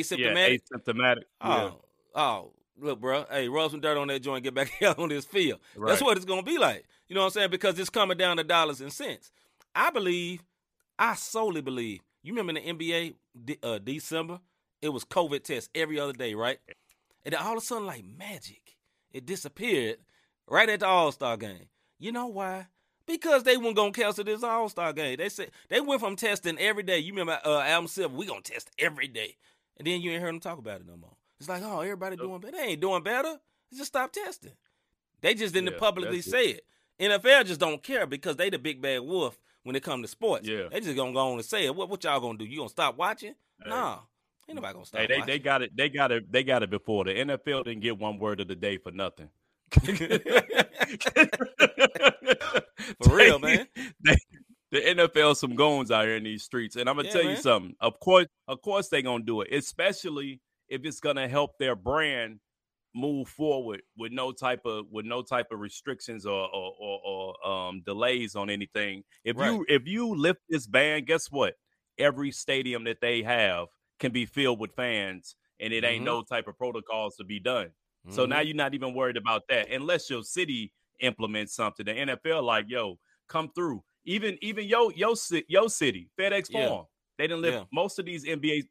asymptomatic. Oh, look, bro, hey, rub some dirt on that joint, get back out on this field. Right. That's what it's going to be like. You know what I'm saying? Because it's coming down to dollars and cents. I solely believe, you remember in the NBA December, it was COVID tests every other day, right? And then all of a sudden, like magic, it disappeared right at the All-Star game. You know why? Because they weren't going to cancel this All-Star game. They said they went from testing every day. You remember Adam Silver, we going to test every day. And then you ain't heard them talk about it no more. It's like, oh, everybody doing better. They ain't doing better. They just stopped testing. They just didn't publicly say it. NFL just don't care because they the big bad wolf when it comes to sports. Yeah. They just going to go on and say it. What y'all going to do? You going to stop watching? Hey. No. Ain't nobody gonna stop. Hey, they got it before. The NFL didn't get one word of the day for nothing. For real, man. The NFL some goons out here in these streets. And I'm gonna tell you something. Of course they gonna do it, especially if it's gonna help their brand move forward with no type of restrictions or delays on anything. If you lift this ban, guess what? Every stadium that they have can be filled with fans, and it ain't no type of protocols to be done. Mm-hmm. So now you're not even worried about that unless your city implements something. The NFL like, yo, come through. Even your city, FedEx Forum, they didn't live most of these NBA,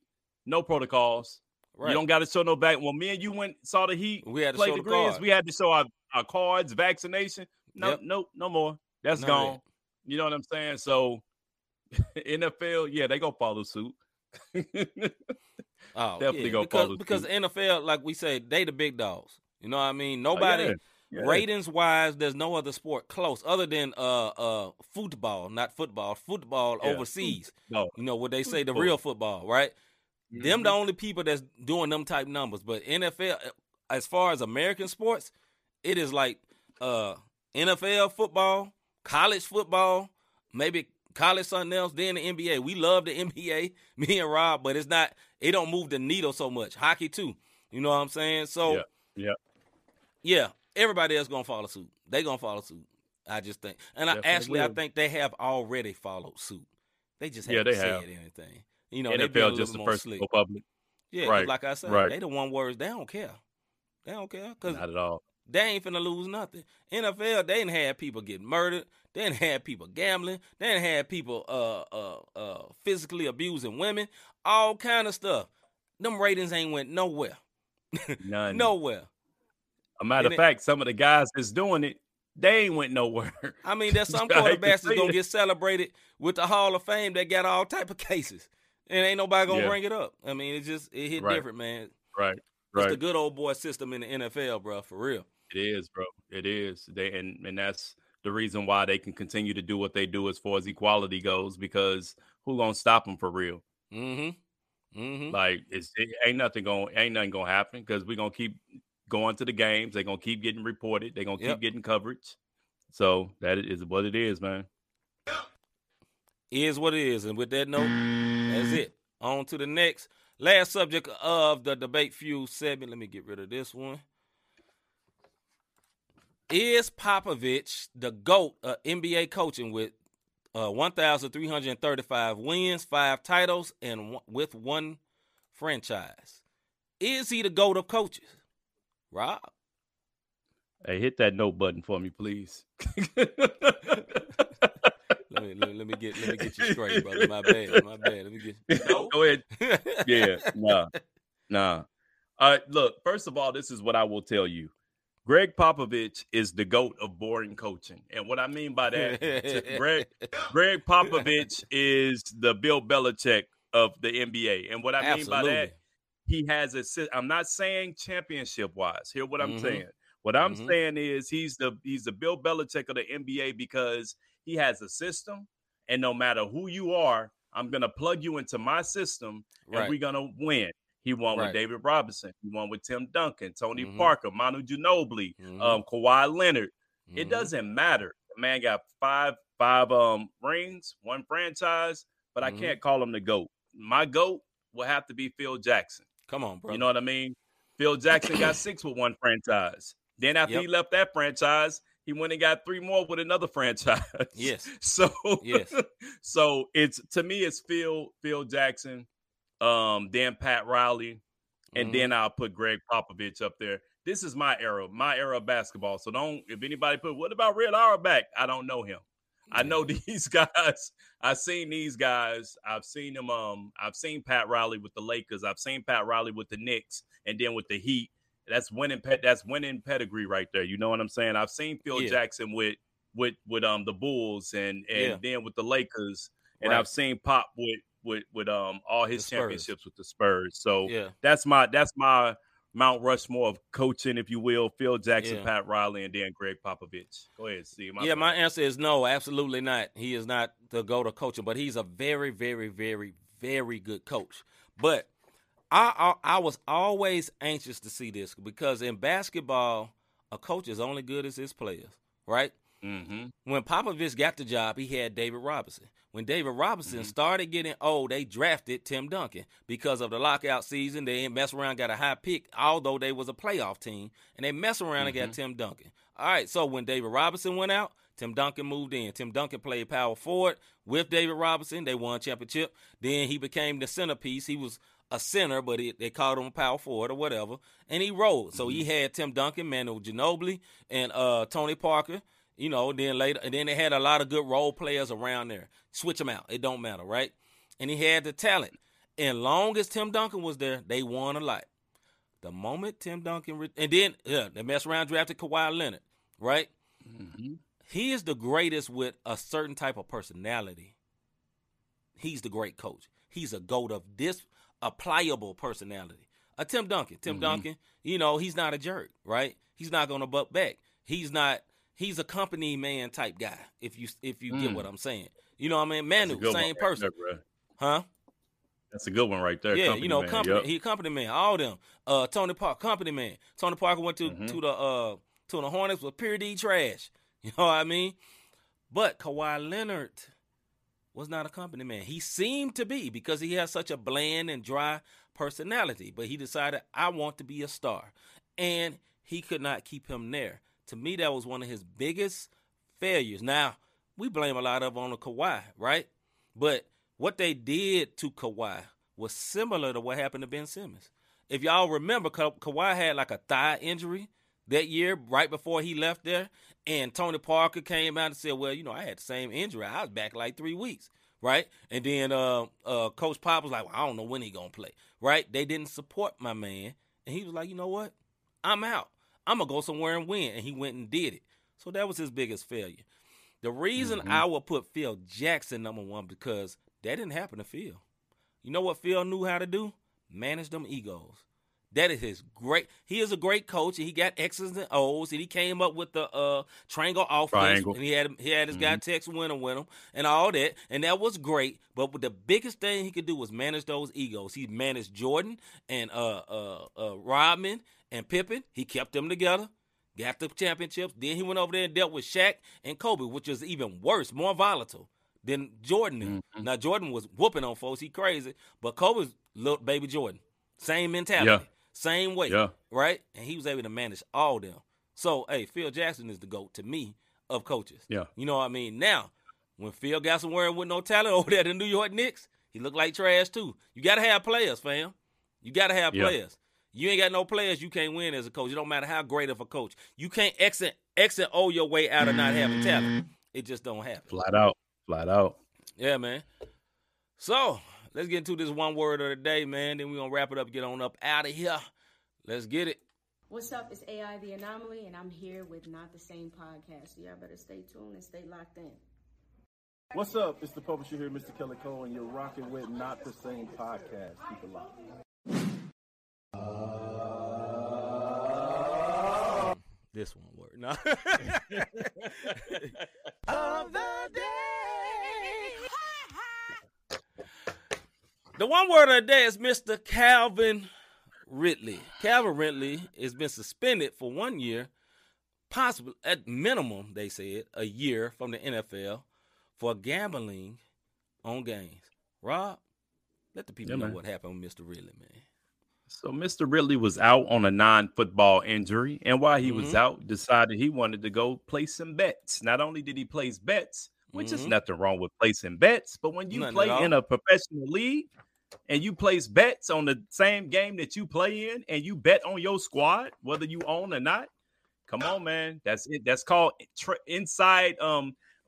no protocols. Right. You don't got to show no back. Well, me and you saw the Heat. We had to show the Grizz. We had to show our cards, vaccination. No more. That's gone. Yet. You know what I'm saying? So NFL, they gonna follow suit. Because the NFL, like we say, they the big dogs. You know what I mean? Nobody ratings wise, there's no other sport close other than football, not football. Football overseas. Football. You know what they say, the real football, right? Mm-hmm. Them the only people that's doing them type numbers. But NFL, as far as American sports, it is like NFL football, college football, maybe college, something else, then the NBA. We love the NBA, me and Rob, but it don't move the needle so much. Hockey too. You know what I'm saying? So everybody else gonna follow suit. They gonna follow suit, I just think. And I think they have already followed suit. They just haven't said anything. You know, NFL just the first slick. Public. Yeah, like I said, they the one words, they don't care. Cause not at all. They ain't finna lose nothing. NFL, they didn't have people get murdered. They didn't have people gambling. They didn't have people physically abusing women. All kind of stuff. Them ratings ain't went nowhere. None. Nowhere. A matter of fact, some of the guys that's doing it They ain't went nowhere. I mean, there's some quarterbacks that's going to get celebrated with the Hall of Fame that got all type of cases. And ain't nobody going to bring it up. I mean, it hit different, man. Right. It's the good old boy system in the NFL, bro, for real. It is, bro. It is. And that's the reason why they can continue to do what they do as far as equality goes, because who going to stop them for real? Mm-hmm. Mm-hmm. Like, ain't nothing going to happen, because we're going to keep going to the games. They're going to keep getting reported. They're going to keep getting coverage. So that is what it is, man. Is what it is. And with that note, that's it. On to the next. Last subject of the Debate Fuel segment. Let me get rid of this one. Is Popovich the GOAT of NBA coaching with 1,335 wins, 5 titles, and with 1 franchise? Is he the GOAT of coaches? Rob? Hey, hit that no button for me, please. Let me get you straight, brother. My bad. Let me get you. Go ahead. Yeah, nah. All right, look, first of all, this is what I will tell you. Gregg Popovich is the GOAT of boring coaching. And what I mean by that, Gregg Popovich is the Bill Belichick of the NBA. And what I mean by that, he has I'm not saying championship-wise. Hear what I'm saying. What I'm saying is he's the Bill Belichick of the NBA because he has a system, and no matter who you are, I'm going to plug you into my system, and we're going to win. He won with David Robinson. He won with Tim Duncan, Tony Parker, Manu Ginóbili, Kawhi Leonard. It doesn't matter. The man got five rings, 1 franchise, but I can't call him the GOAT. My GOAT will have to be Phil Jackson. Come on, bro. You know what I mean? Phil Jackson got 6 with 1 franchise. Then after he left that franchise, he went and got 3 more with another franchise. Yes. So it's, to me, it's Phil Jackson, then Pat Riley, and then I'll put Gregg Popovich up there. This is my era of basketball. So if anybody put, what about Red Auerbach? I don't know him. Yeah. I know these guys. I've seen these guys. I've seen them. I've seen Pat Riley with the Lakers. I've seen Pat Riley with the Knicks, and then with the Heat. That's winning pedigree right there. You know what I'm saying? I've seen Phil Jackson with the Bulls and then with the Lakers, and I've seen Pop with all his championships with the Spurs. So that's my Mount Rushmore of coaching, if you will. Phil Jackson, Pat Riley, and then Gregg Popovich. Go ahead, Steve. My answer is no, absolutely not. He is not the GOAT of coaching, but he's a very, very, very, very good coach. But I was always anxious to see this, because in basketball, a coach is only good as his players, right? Mm-hmm. When Popovich got the job, he had David Robinson. When David Robinson started getting old, they drafted Tim Duncan. Because of the lockout season, they messed around, got a high pick, although they was a playoff team, and they messed around and got Tim Duncan. All right, so when David Robinson went out, Tim Duncan moved in. Tim Duncan played power forward with David Robinson. They won championship. Then he became the centerpiece. He was a center, but they called him a power forward or whatever, and he rolled. So he had Tim Duncan, Manu Ginóbili, and Tony Parker. You know, then later, and then they had a lot of good role players around there. Switch them out. It don't matter, right? And he had the talent. And long as Tim Duncan was there, they won a lot. The moment Tim Duncan they messed around, drafted Kawhi Leonard, right? Mm-hmm. He is the greatest with a certain type of personality. He's the great coach. He's a GOAT of this, a pliable personality. A Tim Duncan. Tim Duncan, you know, he's not a jerk, right? He's not going to buck back. He's a company man type guy, if you get what I'm saying. You know what I mean? Manu, same person. Right there, huh? That's a good one right there. Yeah, company, you know, man. Company. Yep. He company man. All them. Tony Parker, company man. Tony Parker went to the Hornets with pure D trash. You know what I mean? But Kawhi Leonard was not a company man. He seemed to be, because he has such a bland and dry personality. But he decided, I want to be a star. And he could not keep him there. To me, that was one of his biggest failures. Now, we blame a lot of on Kawhi, right? But what they did to Kawhi was similar to what happened to Ben Simmons. If y'all remember, Kawhi had like a thigh injury that year right before he left there, and Tony Parker came out and said, well, you know, I had the same injury. I was back like 3 weeks, right? And then Coach Pop was like, well, I don't know when he going to play, right? They didn't support my man, and he was like, you know what? I'm out. I'm going to go somewhere and win. And he went and did it. So that was his biggest failure. The reason I would put Phil Jackson number one, because that didn't happen to Phil. You know what Phil knew how to do? Manage them egos. That is his great. He is a great coach. And he got X's and O's, and he came up with the triangle offense. And he had his guy Tex Winter with him, and all that, and that was great. But the biggest thing he could do was manage those egos. He managed Jordan and Rodman and Pippen. He kept them together, got the championships. Then he went over there and dealt with Shaq and Kobe, which was even worse, more volatile than Jordan. Now Jordan was whooping on folks. He crazy, but Kobe's little baby Jordan, same mentality. Yeah. Same way, right? And he was able to manage all them. So, hey, Phil Jackson is the GOAT to me of coaches. Yeah. You know what I mean? Now, when Phil got somewhere with no talent over there at the New York Knicks, he looked like trash too. You got to have players, fam. You got to have players. You ain't got no players, you can't win as a coach. It don't matter how great of a coach. You can't X and O your way out of not having talent. It just don't happen. Flat out. Yeah, man. So – let's get into this one word of the day, man. Then we're going to wrap it up, get on up out of here. Let's get it. What's up? It's AI The Anomaly, and I'm here with Not The Same Podcast. So y'all better stay tuned and stay locked in. What's up? It's the publisher here, Mr. Kelly Cole, and you're rocking with Not The Same Podcast. Keep it locked. This one word. No. Of the day. The one word of the day is Mr. Calvin Ridley. Calvin Ridley has been suspended for 1 year, possibly at minimum, they said, a year from the NFL for gambling on games. Rob, let the people know what happened with Mr. Ridley, man. So Mr. Ridley was out on a non-football injury, and while he was out, decided he wanted to go place some bets. Not only did he place bets, which is nothing wrong with placing bets, but when you play in a professional league, and you place bets on the same game that you play in, and you bet on your squad, whether you own or not. Come on, man. That's it. That's called inside.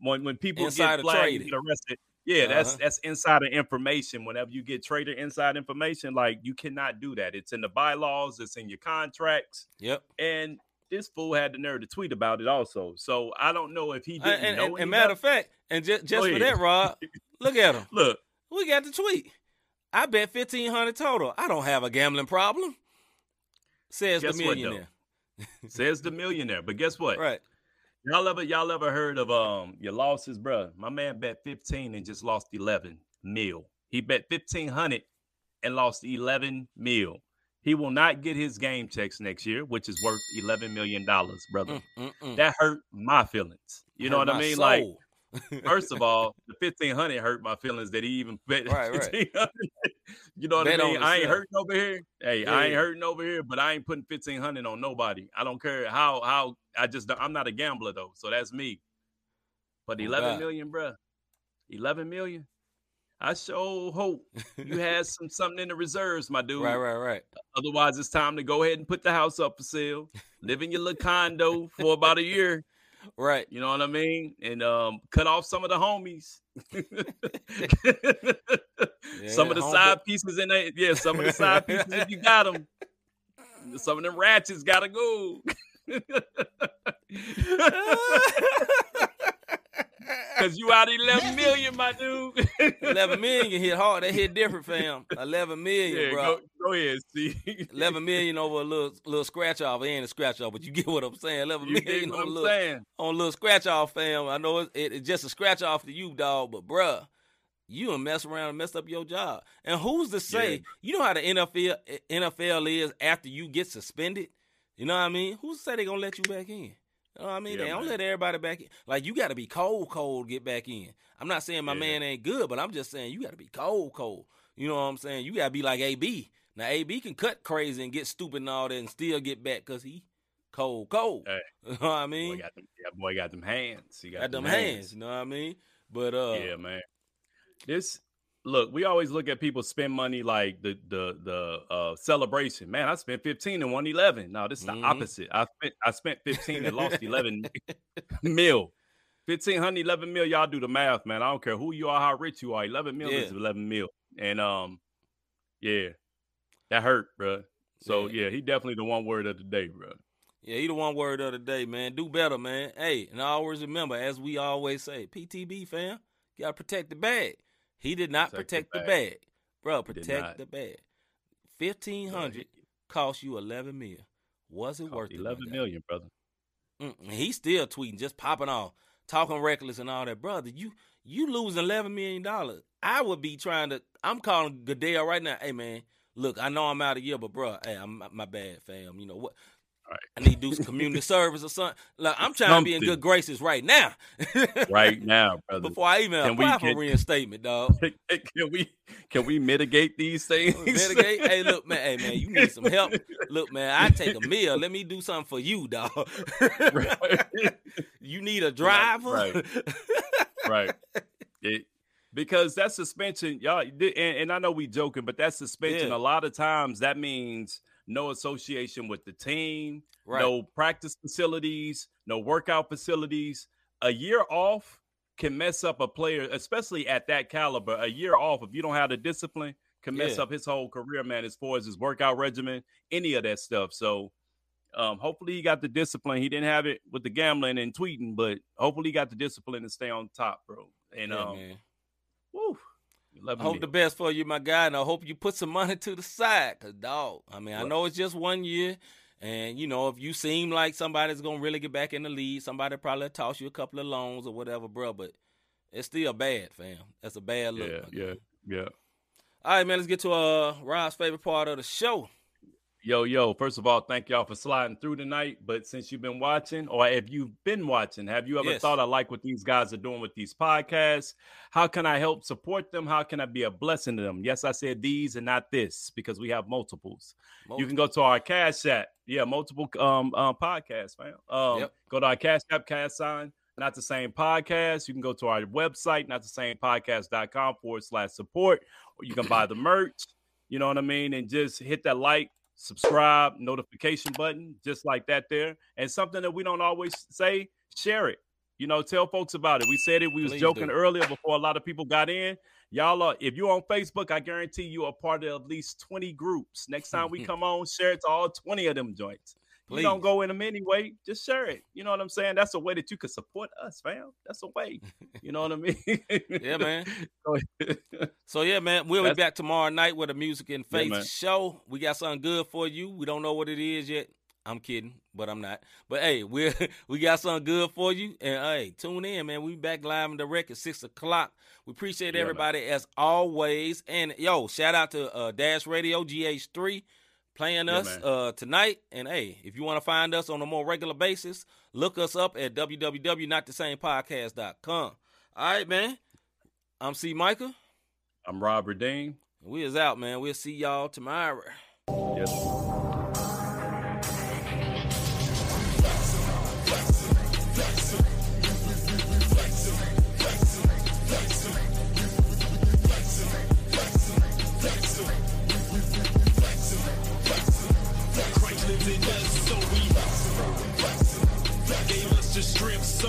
When people get flagged, you get arrested. Yeah, that's insider information. Whenever you get trader inside information, like, you cannot do that. It's in the bylaws. It's in your contracts. Yep. And this fool had the nerve to tweet about it also. So I don't know if he didn't know. And matter of fact, and just for that, Rob, look at him. Look, we got the tweet. I bet $1,500 total. I don't have a gambling problem. Says the millionaire. Says the millionaire. But guess what? Right. Y'all ever heard of your losses, bro? My man bet 15 and just lost 11 mil. He bet 1,500 and lost 11 mil. He will not get his game checks next year, which is worth $11 million, brother. That hurt my feelings. You know what I mean? Soul. Like, first of all, the 1,500 hurt my feelings that he even bet. Right. You know what I mean? I ain't hurting over here. Hey, yeah. I ain't hurting over here, but I ain't putting 1,500 on nobody. I don't care how I'm not a gambler though, so that's me. But 11 million, bruh. 11 million. I sure hope you had something in the reserves, my dude. Right. Otherwise, it's time to go ahead and put the house up for sale. Live in your little condo for about a year. Right. You know what I mean? And cut off some of the homies. Some of the side pieces in there. Yeah, some of the side pieces if you got them. Some of them ratchets got to go. Because you out 11 million, my dude. 11 million hit hard. That hit different, fam. 11 million, bro. Go ahead, see. 11 million over a little scratch-off. It ain't a scratch-off, but you get what I'm saying. 11 million on a little scratch-off, fam. I know it's just a scratch-off to you, dog, but, bruh, you done mess around and messed up your job. And who's to say, you know how the NFL is after you get suspended? You know what I mean? Who's to say they going to let you back in? You know what I mean? They don't let everybody back in. Like, you got to be cold, get back in. I'm not saying my man ain't good, but I'm just saying you got to be cold. You know what I'm saying? You got to be like A.B. Now, A.B. can cut crazy and get stupid and all that and still get back because he cold. Hey. You know what I mean? That boy got them hands. He got them hands. You know what I mean? But yeah, man. Look, we always look at people spend money like the celebration. Man, I spent 15 and won 11. No, this is the opposite. I spent 15 and lost 11 mil. 1,500, 11 mil. Y'all do the math, man. I don't care who you are, how rich you are. 11 mil is 11 mil. And that hurt, bro. So, yeah, he definitely the one word of the day, bro. Yeah, he the one word of the day, man. Do better, man. Hey, and I always remember, as we always say, PTB, fam, you got to protect the bag. He did not protect the bag. Bro, protect the bag. $1,500 cost you $11 million. Was it worth it? $11 million, brother. He's still tweeting, just popping off, talking reckless and all that. Brother, you lose $11 million. I would be trying to – I'm calling Goodell right now. Hey, man, look, I know I'm out of year, but, bro, hey, I'm my bad, fam. You know what? All right. I need to do some community service or something. Like, I'm trying to be in good graces right now. Right now, brother. Before I even apply for reinstatement, dog. Can we mitigate these things? Mitigate? Hey, look, man. Hey, man, you need some help. Look, man, I take a meal. Let me do something for you, dog. Right. You need a driver? Right. Right. Because that suspension, y'all, and I know we joking, but that suspension, a lot of times that means – no association with the team, no practice facilities, no workout facilities. A year off can mess up a player, especially at that caliber. A year off, if you don't have the discipline, can mess up his whole career, man, as far as his workout regimen, any of that stuff. So hopefully he got the discipline. He didn't have it with the gambling and tweeting, but hopefully he got the discipline to stay on top, bro. And woo. I hope the best for you, my guy, and I hope you put some money to the side, because, dog, I mean, I know it's just 1 year, and, you know, if you seem like somebody's going to really get back in the league, somebody probably toss you a couple of loans or whatever, bro, but it's still bad, fam. That's a bad look. Yeah. All right, man, let's get to Rob's favorite part of the show. Yo, first of all, thank y'all for sliding through tonight, but since you've been watching, or if you've been watching, have you ever thought, I like what these guys are doing with these podcasts? How can I help support them? How can I be a blessing to them? Yes, I said these and not this, because we have multiples. You can go to our Cash App. Yeah, multiple podcasts, man. Go to our Cash App, Cash Sign, Not the Same Podcast. You can go to our website, notthesamepodcast.com/support, or you can buy the merch, you know what I mean, and just hit that like, subscribe, notification button, just like that there. And something that we don't always say, share it. You know, tell folks about it. We said it. We was joking earlier before a lot of people got in. Y'all are, if you're on Facebook, I guarantee you are part of at least 20 groups. Next time we come on, share it to all 20 of them joints. You don't go in them anyway. Just share it. You know what I'm saying? That's a way that you can support us, fam. That's a way. You know what I mean? Yeah, man. So, yeah, man, we'll be back tomorrow night with a Music and Faith show. We got something good for you. We don't know what it is yet. I'm kidding, but I'm not. But, hey, we got something good for you. And, hey, tune in, man. We back live and direct at 6 o'clock. We appreciate everybody, as always. And, yo, shout out to Dash Radio, GH3. Playing us tonight. And, hey, if you want to find us on a more regular basis, look us up at www.notthesamepodcast.com. All right, man. I'm C. Micah. I'm Rob Dean. We is out, man. We'll see y'all tomorrow. Yes. Gave us the strip, so